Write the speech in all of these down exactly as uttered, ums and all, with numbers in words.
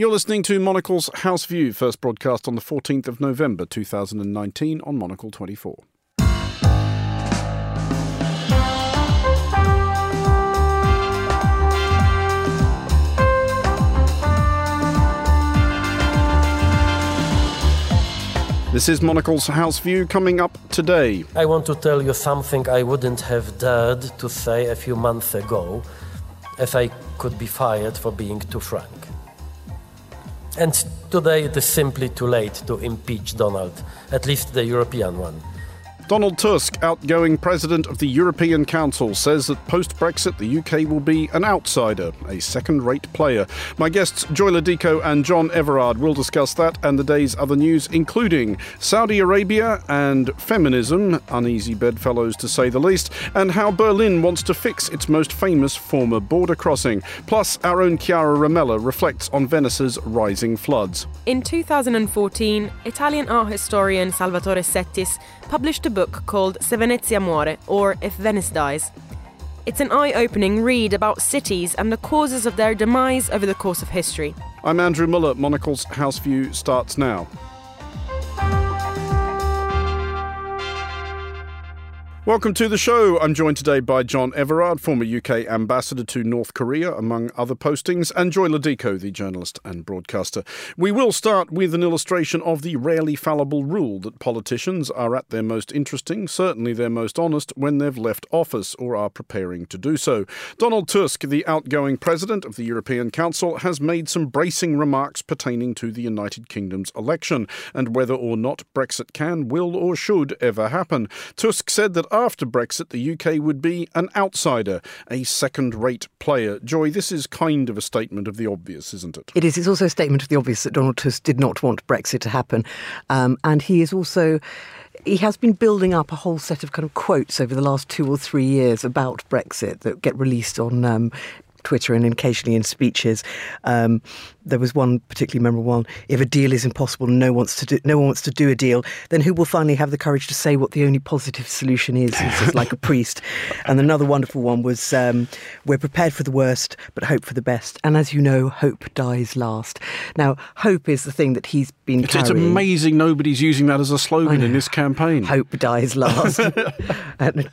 You're listening to Monocle's House View, first broadcast on the fourteenth of November two thousand nineteen on Monocle twenty-four. This is Monocle's House View. Coming up today, I want to tell you something I wouldn't have dared to say a few months ago, as I could be fired for being too frank. And today it is simply too late to impeach Donald, at least the European one. Donald Tusk, outgoing president of the European Council, says that post-Brexit the U K will be an outsider, a second-rate player. My guests Joy Ladico and John Everard will discuss that and the day's other news, including Saudi Arabia and feminism, uneasy bedfellows to say the least, and how Berlin wants to fix its most famous former border crossing. Plus, our own Chiara Ramella reflects on Venice's rising floods. In two thousand fourteen, Italian art historian Salvatore Settis published a book called Se Venezia Muore, or If Venice Dies. It's an eye-opening read about cities and the causes of their demise over the course of history. I'm Andrew Muller. Monocle's House View starts now. Welcome to the show. I'm joined today by John Everard, former U K ambassador to North Korea, among other postings, and Joy Ladico, the journalist and broadcaster. We will start with an illustration of the rarely fallible rule that politicians are at their most interesting, certainly their most honest, when they've left office or are preparing to do so. Donald Tusk, the outgoing president of the European Council, has made some bracing remarks pertaining to the United Kingdom's election and whether or not Brexit can, will or should ever happen. Tusk said that after Brexit, the U K would be an outsider, a second-rate player. Joy, this is kind of a statement of the obvious, isn't it? It is. It's also a statement of the obvious that Donald Tusk did not want Brexit to happen. Um, and he is also... He has been building up a whole set of kind of quotes over the last two or three years about Brexit that get released on um, Twitter and occasionally in speeches. Um, there was one particularly memorable one: if a deal is impossible and no, wants to do, no one wants to do a deal, then who will finally have the courage to say what the only positive solution is? It's just like a priest. And another wonderful one was, um, we're prepared for the worst, but hope for the best. And as you know, hope dies last. Now, hope is the thing that he's been it's, carrying. It's amazing nobody's using that as a slogan in this campaign. Hope dies last. and,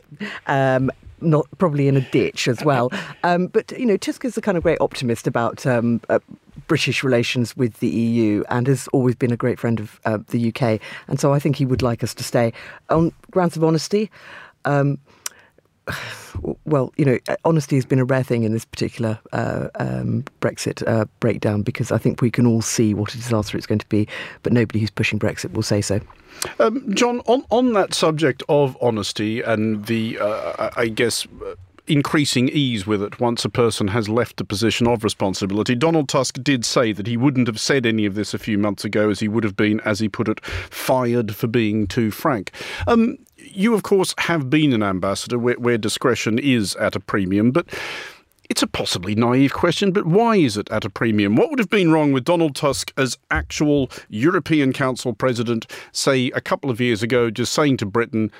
um Not probably in a ditch as well. Um, but, you know, Tusk is the kind of great optimist about um, uh, British relations with the E U and has always been a great friend of uh, the U K. And so I think he would like us to stay. On grounds of honesty, um, well, you know, honesty has been a rare thing in this particular uh, um, Brexit uh, breakdown, because I think we can all see what a disaster it's going to be. But nobody who's pushing Brexit will say so. Um, John, on, on that subject of honesty and the, uh, I guess, increasing ease with it once a person has left a position of responsibility, Donald Tusk did say that he wouldn't have said any of this a few months ago, as he would have been, as he put it, fired for being too frank. Um, you, of course, have been an ambassador where, where discretion is at a premium, but... It's a possibly naive question, but why is it at a premium? What would have been wrong with Donald Tusk as actual European Council president, say, a couple of years ago, just saying to Britain,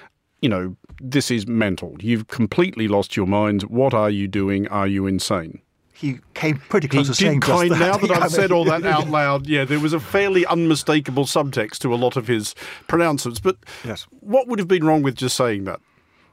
you know, this is mental. You've completely lost your minds. What are you doing? Are you insane? He came pretty close he to saying just that. Now that I've said all that out loud, yeah, there was a fairly unmistakable subtext to a lot of his pronouncements. But yes, what would have been wrong with just saying that?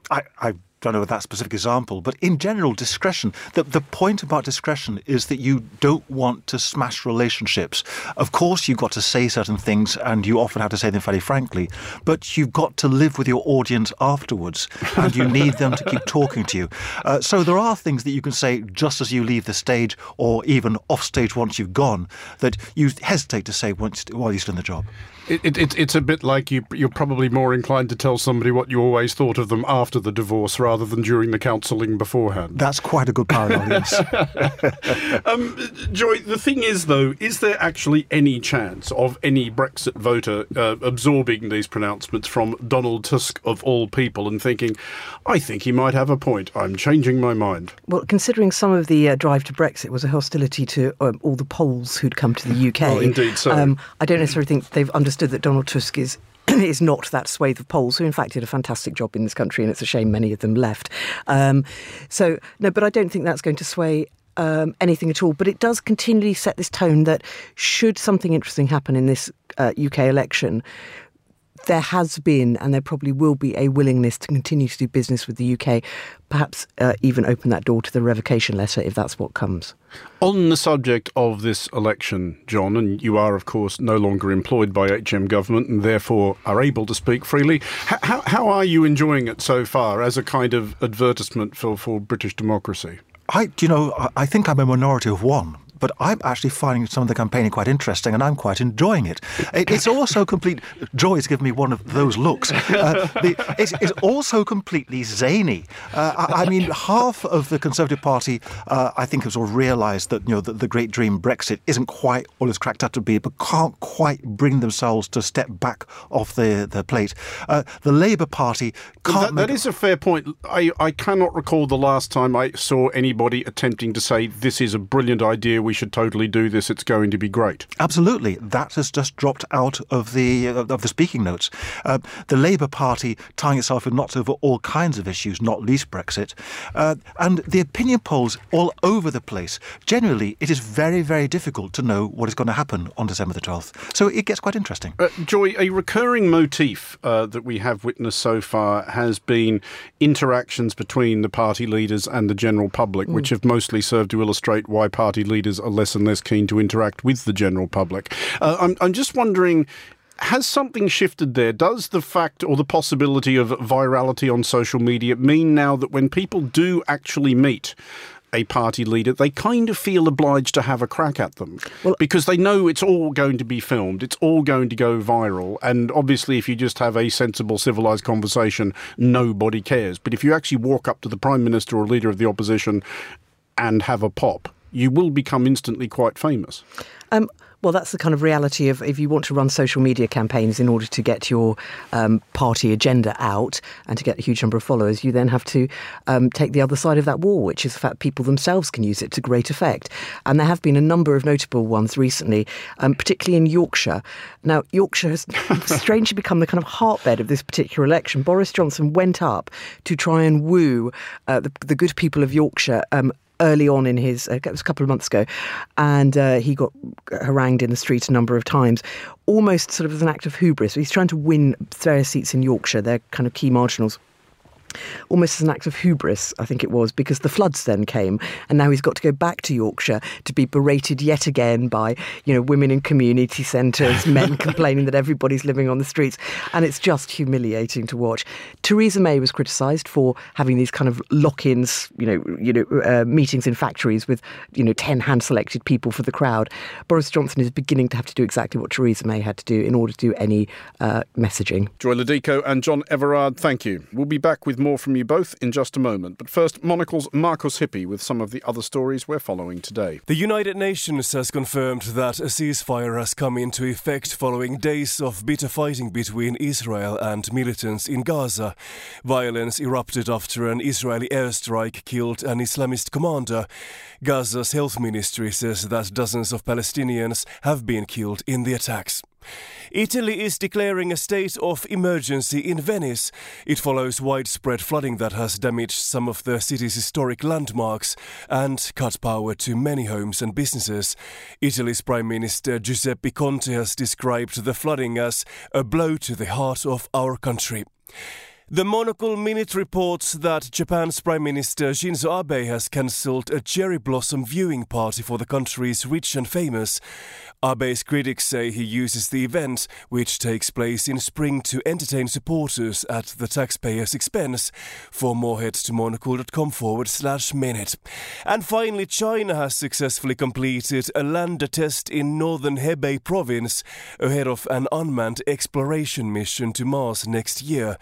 I... I I don't know that specific example, but in general, discretion. The, the point about discretion is that you don't want to smash relationships. Of course, you've got to say certain things, and you often have to say them fairly frankly, but you've got to live with your audience afterwards, and you need them to keep talking to you. Uh, so there are things that you can say just as you leave the stage, or even off stage once you've gone, that you hesitate to say once, while you're still in the job. It, it, it, it's a bit like you, you're probably more inclined to tell somebody what you always thought of them after the divorce rather than during the counselling beforehand. That's quite a good parallel, yes. um, Joy, the thing is, though, is there actually any chance of any Brexit voter uh, absorbing these pronouncements from Donald Tusk of all people and thinking, I think he might have a point, I'm changing my mind? Well, considering some of the uh, drive to Brexit was a hostility to um, all the Poles who'd come to the U K. Well, indeed so. Um, I don't necessarily think they've understood that Donald Tusk is is not that swathe of Poles, who in fact did a fantastic job in this country, and it's a shame many of them left. Um, so, no, but I don't think that's going to sway um, anything at all. But it does continually set this tone that should something interesting happen in this uh, U K election, there has been and there probably will be a willingness to continue to do business with the U K, perhaps uh, even open that door to the revocation letter if that's what comes. On the subject of this election, John, and you are, of course, no longer employed by H M government and therefore are able to speak freely. How, how are you enjoying it so far as a kind of advertisement for, for British democracy? I, you know, I think I'm a minority of one. But I'm actually finding some of the campaigning quite interesting, and I'm quite enjoying it. it it's also complete... Joy's given me one of those looks. Uh, the, it's, it's also completely zany. Uh, I, I mean, half of the Conservative Party, uh, I think, have sort of realised that, you know, the, the great dream Brexit isn't quite all it's cracked up to be, but can't quite bring themselves to step back off the, the plate. Uh, the Labour Party can't... That, that is a fair point. I, I cannot recall the last time I saw anybody attempting to say, this is a brilliant idea, we should totally do this, it's going to be great. Absolutely. That has just dropped out of the of the speaking notes. Uh, the Labour Party tying itself with knots over all kinds of issues, not least Brexit. Uh, and the opinion polls all over the place. Generally, it is very, very difficult to know what is going to happen on December the twelfth. So it gets quite interesting. Uh, Joy, a recurring motif uh, that we have witnessed so far has been interactions between the party leaders and the general public, mm. which have mostly served to illustrate why party leaders are less and less keen to interact with the general public. Uh, I'm, I'm just wondering, has something shifted there? Does the fact or the possibility of virality on social media mean now that when people do actually meet a party leader, they kind of feel obliged to have a crack at them well, because they know it's all going to be filmed, it's all going to go viral, and obviously if you just have a sensible, civilised conversation, nobody cares. But if you actually walk up to the Prime Minister or Leader of the Opposition and have a pop, you will become instantly quite famous. Um, well, that's the kind of reality of if you want to run social media campaigns in order to get your um, party agenda out and to get a huge number of followers, you then have to um, take the other side of that wall, which is the fact people themselves can use it to great effect. And there have been a number of notable ones recently, um, particularly in Yorkshire. Now, Yorkshire has strangely become the kind of heartbed of this particular election. Boris Johnson went up to try and woo uh, the, the good people of Yorkshire um, early on in his, uh, it was a couple of months ago, and uh, he got harangued in the street a number of times, almost sort of as an act of hubris. He's trying to win various seats in Yorkshire, they're kind of key marginals, almost as an act of hubris, I think it was, because the floods then came, and now he's got to go back to Yorkshire to be berated yet again by, you know, women in community centres, men complaining that everybody's living on the streets, and it's just humiliating to watch. Theresa May was criticised for having these kind of lock-ins, you know, you know, uh, meetings in factories with, you know, ten hand-selected people for the crowd. Boris Johnson is beginning to have to do exactly what Theresa May had to do in order to do any uh, messaging. Joy Ladico and John Everard, thank you. We'll be back with more from you both in just a moment. But first, Monocle's Marco Sippi with some of the other stories we're following today. The United Nations has confirmed that a ceasefire has come into effect following days of bitter fighting between Israel and militants in Gaza. Violence erupted after an Israeli airstrike killed an Islamist commander. Gaza's health ministry says that dozens of Palestinians have been killed in the attacks. Italy is declaring a state of emergency in Venice. It follows widespread flooding that has damaged some of the city's historic landmarks and cut power to many homes and businesses. Italy's Prime Minister Giuseppe Conte has described the flooding as a blow to the heart of our country. The Monocle Minute reports that Japan's Prime Minister Shinzo Abe has cancelled a cherry blossom viewing party for the country's rich and famous. Abe's critics say he uses the event, which takes place in spring, to entertain supporters at the taxpayers' expense. For more, head to monocle.com forward slash minute. And finally, China has successfully completed a lander test in northern Hebei province ahead of an unmanned exploration mission to Mars next year.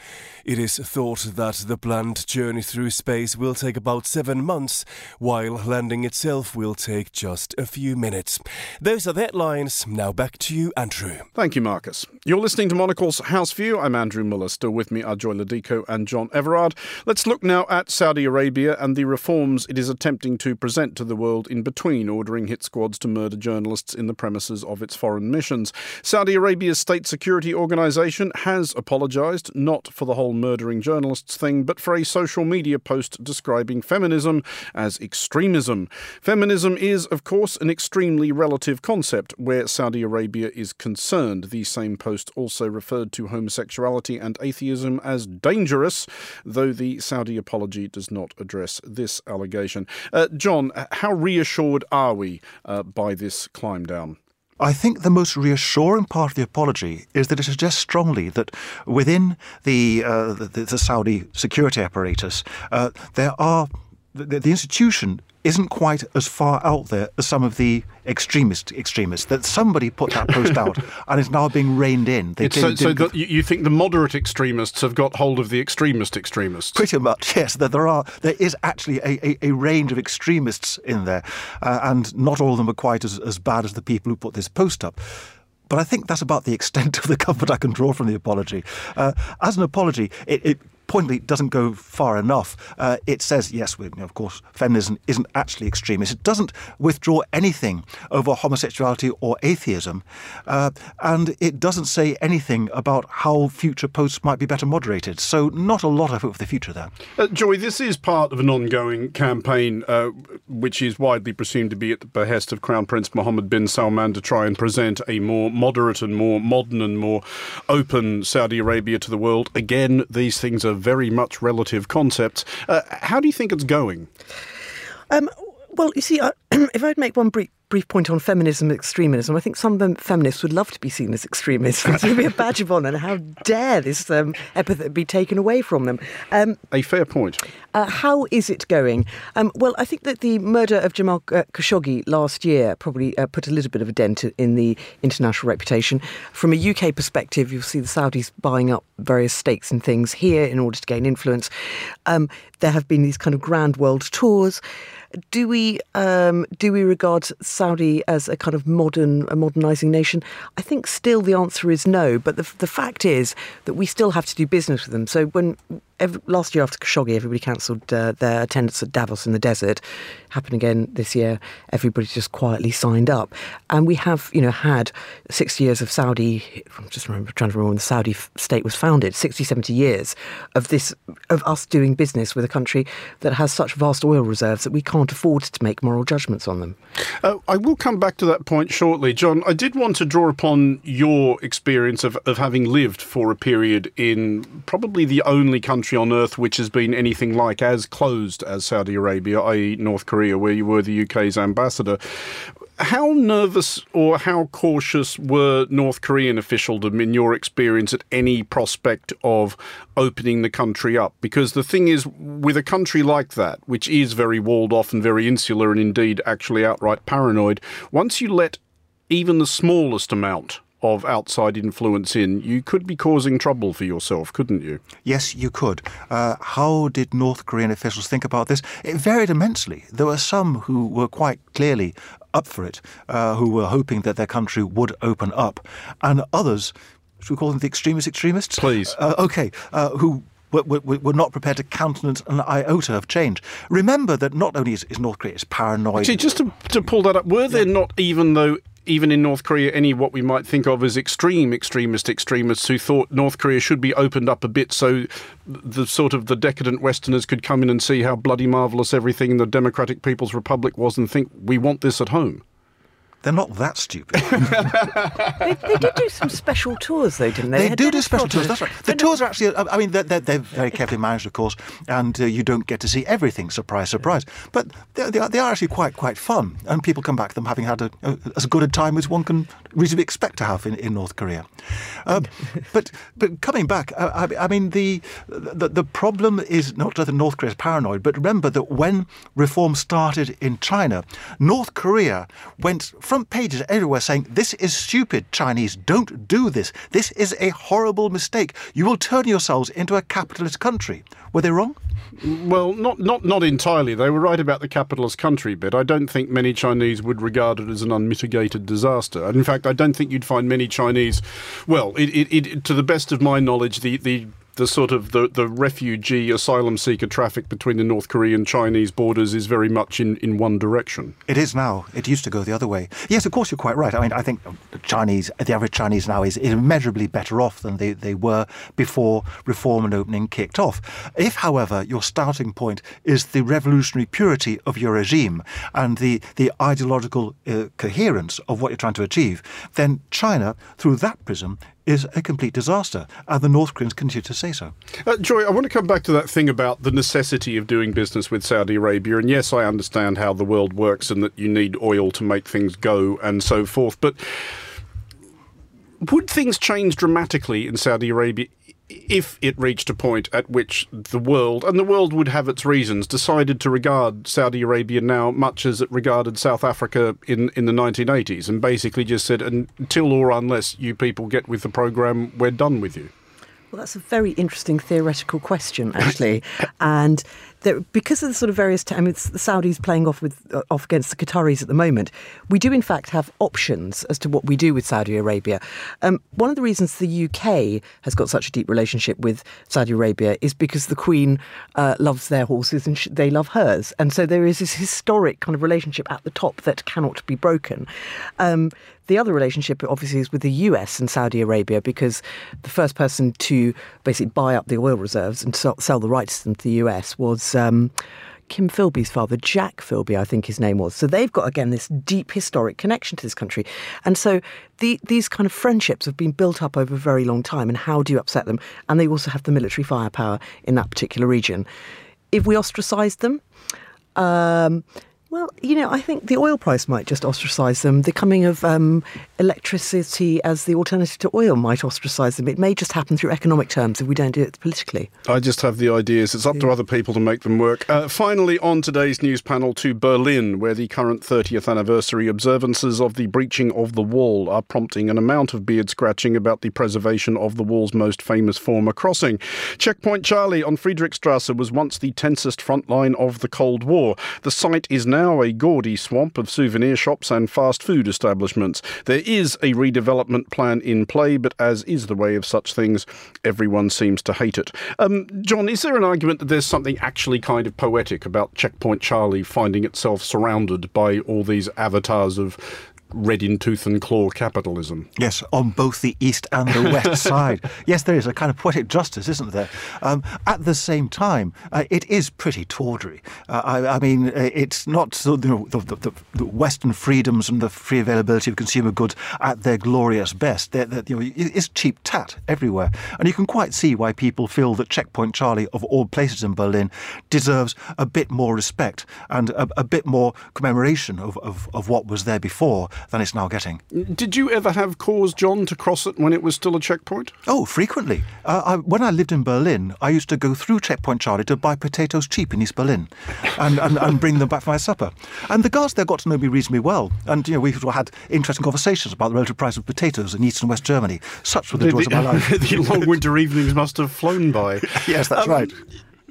It is thought that the planned journey through space will take about seven months, while landing itself will take just a few minutes. Those are the headlines. Now back to you, Andrew. Thank you, Marcus. You're listening to Monocle's House View. I'm Andrew Muller. Still with me are Joy Ladico and John Everard. Let's look now at Saudi Arabia and the reforms it is attempting to present to the world in between ordering hit squads to murder journalists in the premises of its foreign missions. Saudi Arabia's state security organisation has apologised, not for the whole murdering journalists thing, but for a social media post describing feminism as extremism. Feminism is, of course, an extremely relative concept where Saudi Arabia is concerned. The same post also referred to homosexuality and atheism as dangerous, though the Saudi apology does not address this allegation. Uh, John, how reassured are we uh, by this climb down? I think the most reassuring part of the apology is that it suggests strongly that within the uh, the, the Saudi security apparatus, uh, there are the, the institution isn't quite as far out there as some of the extremist extremists, that somebody put that post out and is now being reined in. They so so the, you think the moderate extremists have got hold of the extremist extremists? Pretty much, yes. That there are, there is actually a, a, a range of extremists in there, uh, and not all of them are quite as, as bad as the people who put this post up. But I think that's about the extent of the comfort I can draw from the apology. Uh, as an apology, it... it Pointedly, doesn't go far enough. Uh, it says, yes, we, you know, of course, feminism isn't actually extremist. It doesn't withdraw anything over homosexuality or atheism. Uh, and it doesn't say anything about how future posts might be better moderated. So not a lot of hope for the future there. Uh, Joy, this is part of an ongoing campaign uh, which is widely presumed to be at the behest of Crown Prince Mohammed bin Salman to try and present a more moderate and more modern and more open Saudi Arabia to the world. Again, these things are very much relative concepts. Uh, how do you think it's going? Um, well, you see, I, if I'd make one brief brief point on feminism and extremism, I think some of them, feminists would love to be seen as extremists. It's going to be a badge of honour, and how dare this um, epithet be taken away from them. Um, a fair point. Uh, how is it going? Um, well, I think that the murder of Jamal Khashoggi last year probably uh, put a little bit of a dent in the international reputation. From a U K perspective, you'll see the Saudis buying up various stakes and things here in order to gain influence. Um, there have been these kind of grand world tours. Do we um, do we regard Saudi as a kind of modern, a modernising nation? I think still the answer is no. But the the fact is that we still have to do business with them. So when every, last year after Khashoggi, everybody cancelled uh, their attendance at Davos in the desert. Happened again this year. Everybody just quietly signed up, and we have you know had sixty years of Saudi. I'm just remember, trying to remember when the Saudi state was founded. sixty, seventy years of this of us doing business with a country that has such vast oil reserves that we can't afford to make moral judgments on them. Uh, I will come back to that point shortly. John, I did want to draw upon your experience of, of having lived for a period in probably the only country on earth which has been anything like as closed as Saudi Arabia, that is. North Korea, where you were the U K's ambassador. How nervous or how cautious were North Korean officialdom in your experience at any prospect of opening the country up? Because the thing is, with a country like that, which is very walled off and very insular and indeed actually outright paranoid, once you let even the smallest amount of outside influence in, you could be causing trouble for yourself, couldn't you? Yes, you could. Uh, how did North Korean officials think about this? It varied immensely. There were some who were quite clearly up for it, uh, who were hoping that their country would open up, and others, should we call them the extremist extremists? Please. Uh, okay, uh, who We're, we're not prepared to countenance an iota of change. Remember that not only is, is North Korea is paranoid. Actually, just to, to pull that up, were there yeah. not even though even in North Korea any what we might think of as extreme extremist extremists who thought North Korea should be opened up a bit so the sort of the decadent Westerners could come in and see how bloody marvellous everything in the Democratic People's Republic was and think we want this at home? They're not that stupid. they, they did do some special tours, though, didn't they? They, they do do special tours, that's right. The tours are actually, I mean, they're, they're, they're very carefully managed, of course, and uh, you don't get to see everything, surprise, surprise. But they, they, are, they are actually quite, quite fun, and people come back to them having had a, a, as good a time as one can reasonably expect to have in, in North Korea. Uh, but but coming back, I, I mean, the, the the problem is not that North Korea is paranoid, but remember that when reform started in China, North Korea went from front pages everywhere saying, this is stupid, Chinese, don't do this. This is a horrible mistake. You will turn yourselves into a capitalist country. Were they wrong? Well, not, not, not entirely. They were right about the capitalist country bit. I don't think many Chinese would regard it as an unmitigated disaster. And in fact, I don't think you'd find many Chinese, well, it, it, it, to the best of my knowledge, the, the the sort of the, the refugee asylum seeker traffic between the North Korean Chinese borders is very much in, in one direction. It is now. It used to go the other way. Yes, of course, you're quite right. I mean, I think Chinese, the average Chinese now is immeasurably better off than they, they were before reform and opening kicked off. If, however, your starting point is the revolutionary purity of your regime and the, the ideological uh, coherence of what you're trying to achieve, then China, through that prism, is a complete disaster, and the North Koreans continue to say so. Uh, Joy, I want to come back to that thing about the necessity of doing business with Saudi Arabia, and yes, I understand how the world works and that you need oil to make things go and so forth, but would things change dramatically in Saudi Arabia if it reached a point at which the world, and the world would have its reasons, decided to regard Saudi Arabia now much as it regarded South Africa in, in the nineteen eighties, and basically just said, until or unless you people get with the programme, we're done with you? Well, that's a very interesting theoretical question, actually. And there, because of the sort of various times, I mean, the Saudis playing off with uh, off against the Qataris at the moment, we do in fact have options as to what we do with Saudi Arabia. Um, one of the reasons the U K has got such a deep relationship with Saudi Arabia is because the Queen uh, loves their horses and sh- they love hers. And so there is this historic kind of relationship at the top that cannot be broken. Um The other relationship, obviously, is with the U S and Saudi Arabia, because the first person to basically buy up the oil reserves and sell the rights to them to the U S was um, Kim Philby's father, Jack Philby, I think his name was. So they've got, again, this deep historic connection to this country. And so the, these kind of friendships have been built up over a very long time. And how do you upset them? And they also have the military firepower in that particular region. If we ostracize them... Um, Well, you know, I think the oil price might just ostracise them. The coming of um, electricity as the alternative to oil might ostracise them. It may just happen through economic terms if we don't do it politically. I just have the ideas. It's up to other people to make them work. Uh, finally, on today's news panel to Berlin, where the current thirtieth anniversary observances of the breaching of the wall are prompting an amount of beard scratching about the preservation of the wall's most famous former crossing. Checkpoint Charlie on Friedrichstrasse was once the tensest front line of the Cold War. The site is now Now a gaudy swamp of souvenir shops and fast food establishments. There is a redevelopment plan in play, but as is the way of such things, everyone seems to hate it. Um, John, is there an argument that there's something actually kind of poetic about Checkpoint Charlie finding itself surrounded by all these avatars of red in tooth and claw capitalism? Yes, on both the east and the west side. Yes, there is a kind of poetic justice, isn't there? Um, at the same time, uh, it is pretty tawdry. Uh, I, I mean, it's not so, you know, the, the, the Western freedoms and the free availability of consumer goods at their glorious best. They're, they're, you know, it's cheap tat everywhere. And you can quite see why people feel that Checkpoint Charlie, of all places in Berlin, deserves a bit more respect and a, a bit more commemoration of, of, of what was there before than it's now getting. Did you ever have cause, John, to cross it when it was still a checkpoint? Oh, frequently. Uh, I, when I lived in Berlin, I used to go through Checkpoint Charlie to buy potatoes cheap in East Berlin and, and, and bring them back for my supper. And the guards there got to know me reasonably well. And, you know, we had interesting conversations about the relative price of potatoes in East and West Germany. Such were the, the joys the, of my life. The long winter evenings must have flown by. Yes, that's um, right.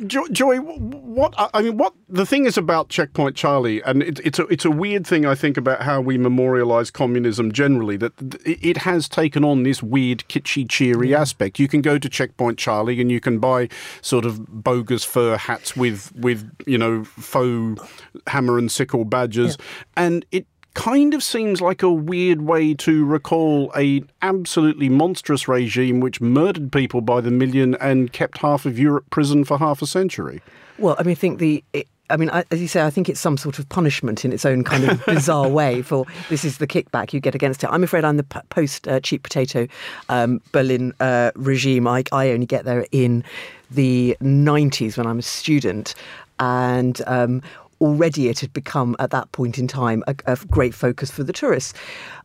Joy, what I mean, what the thing is about Checkpoint Charlie, and it, it's a it's a weird thing I think about how we memorialise communism generally. That it has taken on this weird kitschy cheery aspect. You can go to Checkpoint Charlie and you can buy sort of bogus fur hats with with you know faux hammer and sickle badges, yeah. And it kind of seems like a weird way to recall an absolutely monstrous regime which murdered people by the million and kept half of Europe prison for half a century. Well, I mean, I think the... It, I mean, I, as you say, I think it's some sort of punishment in its own kind of bizarre way for this is the kickback you get against it. I'm afraid I'm the p- post-cheap uh, potato um, Berlin uh, regime. I, I only get there in the nineties when I'm a student, and... Um, Already it had become, at that point in time, a, a great focus for the tourists.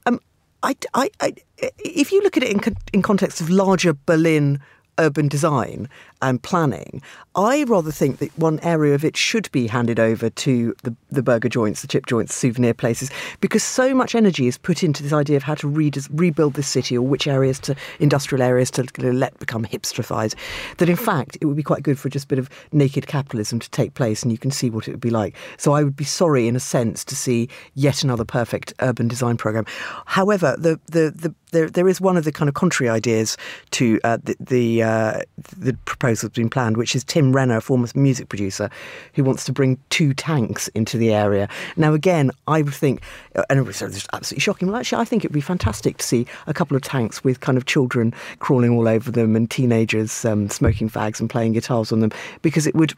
Um, I, I, I, if you look at it in, con- in context of larger Berlin urban design and planning, I rather think that one area of it should be handed over to the, the burger joints, the chip joints, souvenir places, because so much energy is put into this idea of how to re- rebuild this city, or which areas to, industrial areas to let become hipsterified, that in fact it would be quite good for just a bit of naked capitalism to take place and you can see what it would be like. So I would be sorry in a sense to see yet another perfect urban design programme. However, the the the there there is one of the kind of contrary ideas to uh, the the, uh, the proposal that's been planned, which is Tim Renner, a former music producer, who wants to bring two tanks into the area. Now, again, I would think, and it was absolutely shocking, well, actually, I think it would be fantastic to see a couple of tanks with kind of children crawling all over them and teenagers um, smoking fags and playing guitars on them, because it would...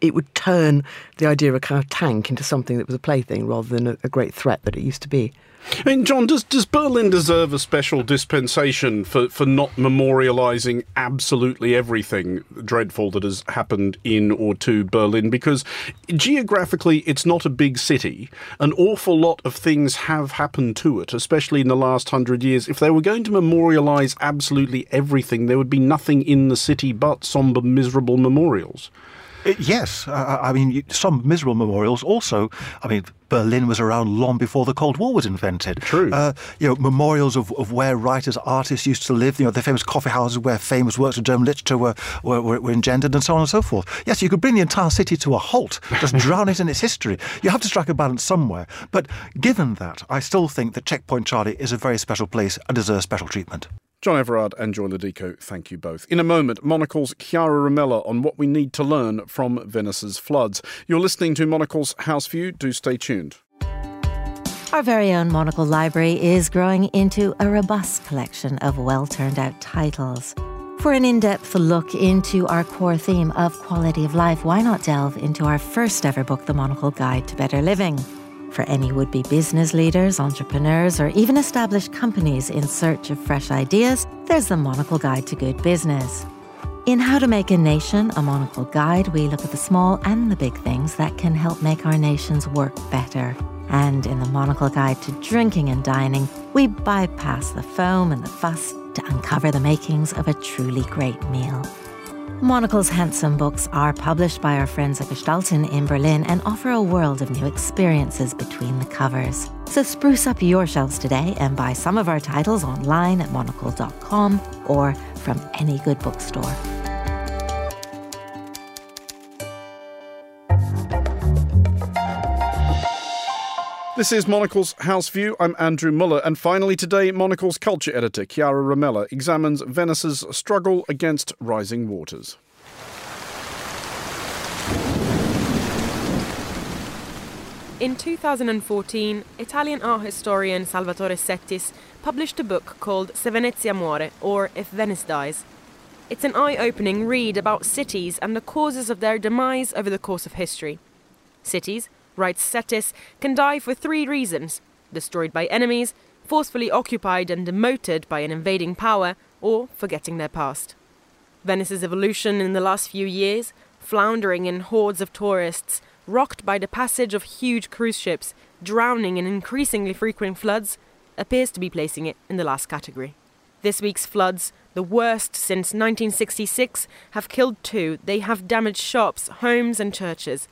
it would turn the idea of a kind of tank into something that was a plaything rather than a, a great threat that it used to be. I mean, John, does, does Berlin deserve a special dispensation for, for not memorialising absolutely everything dreadful that has happened in or to Berlin? Because geographically, it's not a big city. An awful lot of things have happened to it, especially in the last hundred years. If they were going to memorialise absolutely everything, there would be nothing in the city but sombre, miserable memorials. Yes, uh, I mean, some miserable memorials also. I mean, Berlin was around long before the Cold War was invented. True. Uh, you know, memorials of, of where writers, artists used to live, you know, the famous coffee houses where famous works of German literature were, were, were engendered and so on and so forth. Yes, you could bring the entire city to a halt, just drown it in its history. You have to strike a balance somewhere. But given that, I still think that Checkpoint Charlie is a very special place and deserves special treatment. John Everard and Joy Ladico, thank you both. In a moment, Monocle's Chiara Ramella on what we need to learn from Venice's floods. You're listening to Monocle's House View. Do stay tuned. Our very own Monocle Library is growing into a robust collection of well-turned-out titles. For an in-depth look into our core theme of quality of life, why not delve into our first-ever book, The Monocle Guide to Better Living? For any would-be business leaders, entrepreneurs, or even established companies in search of fresh ideas, there's the Monocle Guide to Good Business. In How to Make a Nation, a Monocle Guide, we look at the small and the big things that can help make our nations work better. And in the Monocle Guide to Drinking and Dining, we bypass the foam and the fuss to uncover the makings of a truly great meal. Monocle's handsome books are published by our friends at Gestalten in Berlin and offer a world of new experiences between the covers. So spruce up your shelves today and buy some of our titles online at monocle dot com or from any good bookstore. This is Monocle's House View. I'm Andrew Muller. And finally today, Monocle's culture editor, Chiara Ramella, examines Venice's struggle against rising waters. In two thousand fourteen, Italian art historian Salvatore Settis published a book called Se Venezia Muore, or If Venice Dies. It's an eye-opening read about cities and the causes of their demise over the course of history. Cities, writes Settis, can die for three reasons: destroyed by enemies, forcefully occupied and demoted by an invading power, or forgetting their past. Venice's evolution in the last few years, floundering in hordes of tourists, rocked by the passage of huge cruise ships, drowning in increasingly frequent floods, appears to be placing it in the last category. This week's floods, the worst since nineteen sixty-six, have killed two. They have damaged shops, homes and churches.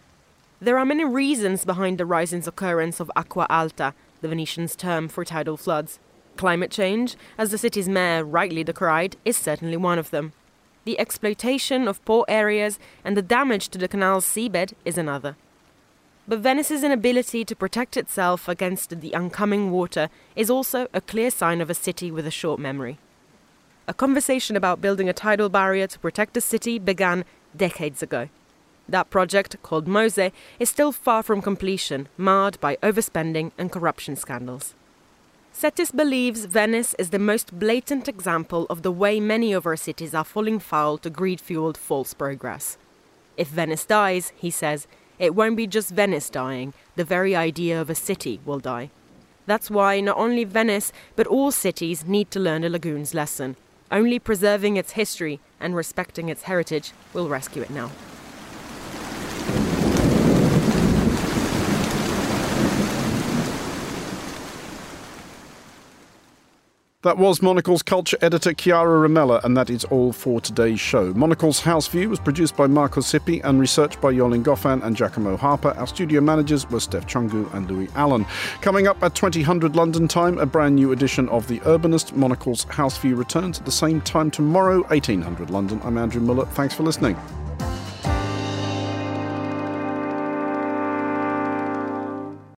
There are many reasons behind the rising occurrence of acqua alta, the Venetians' term for tidal floods. Climate change, as the city's mayor rightly decried, is certainly one of them. The exploitation of poor areas and the damage to the canal's seabed is another. But Venice's inability to protect itself against the oncoming water is also a clear sign of a city with a short memory. A conversation about building a tidal barrier to protect the city began decades ago. That project, called MOSE, is still far from completion, marred by overspending and corruption scandals. Settis believes Venice is the most blatant example of the way many of our cities are falling foul to greed-fueled false progress. If Venice dies, he says, it won't be just Venice dying, the very idea of a city will die. That's why not only Venice, but all cities need to learn the lagoon's lesson. Only preserving its history and respecting its heritage will rescue it now. That was Monocle's culture editor Chiara Ramella, and that is all for today's show. Monocle's House View was produced by Marco Sippi and researched by Jolin Goffan and Giacomo Harper. Our studio managers were Steph Chungu and Louis Allen. Coming up at twenty hundred London time, a brand new edition of The Urbanist. Monocle's House View returns at the same time tomorrow, eighteen hundred London. I'm Andrew Muller. Thanks for listening.